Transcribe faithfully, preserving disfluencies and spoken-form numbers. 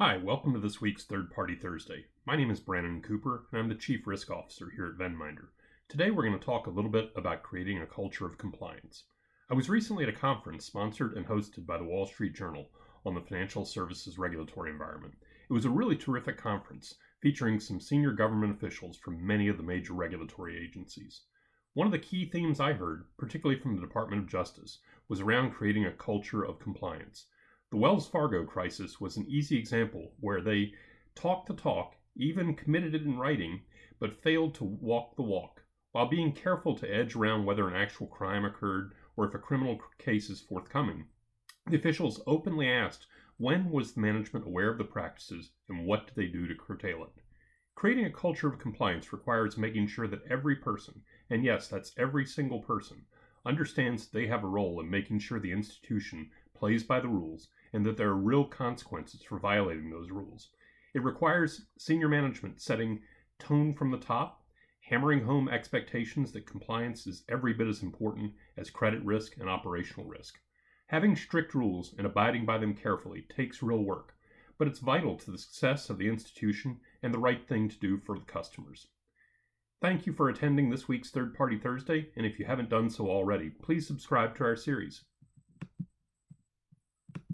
Hi, welcome to this week's Third Party Thursday. My name is Brandon Cooper, and I'm the Chief Risk Officer here at Venminder. Today we're going to talk a little bit about creating a culture of compliance. I was recently at a conference sponsored and hosted by the Wall Street Journal on the financial services regulatory environment. It was a really terrific conference featuring some senior government officials from many of the major regulatory agencies. One of the key themes I heard, particularly from the Department of Justice, was around creating a culture of compliance. The Wells Fargo crisis was an easy example where they talked the talk, even committed it in writing, but failed to walk the walk, while being careful to edge around whether an actual crime occurred or if a criminal case is forthcoming. The officials openly asked, when was the management aware of the practices and what did they do to curtail it? Creating a culture of compliance requires making sure that every person, and yes, that's every single person, understands that they have a role in making sure the institution plays by the rules and that there are real consequences for violating those rules. It requires senior management setting tone from the top, hammering home expectations that compliance is every bit as important as credit risk and operational risk. Having strict rules and abiding by them carefully takes real work, but it's vital to the success of the institution and the right thing to do for the customers. Thank you for attending this week's Third Party Thursday, and if you haven't done so already, please subscribe to our series.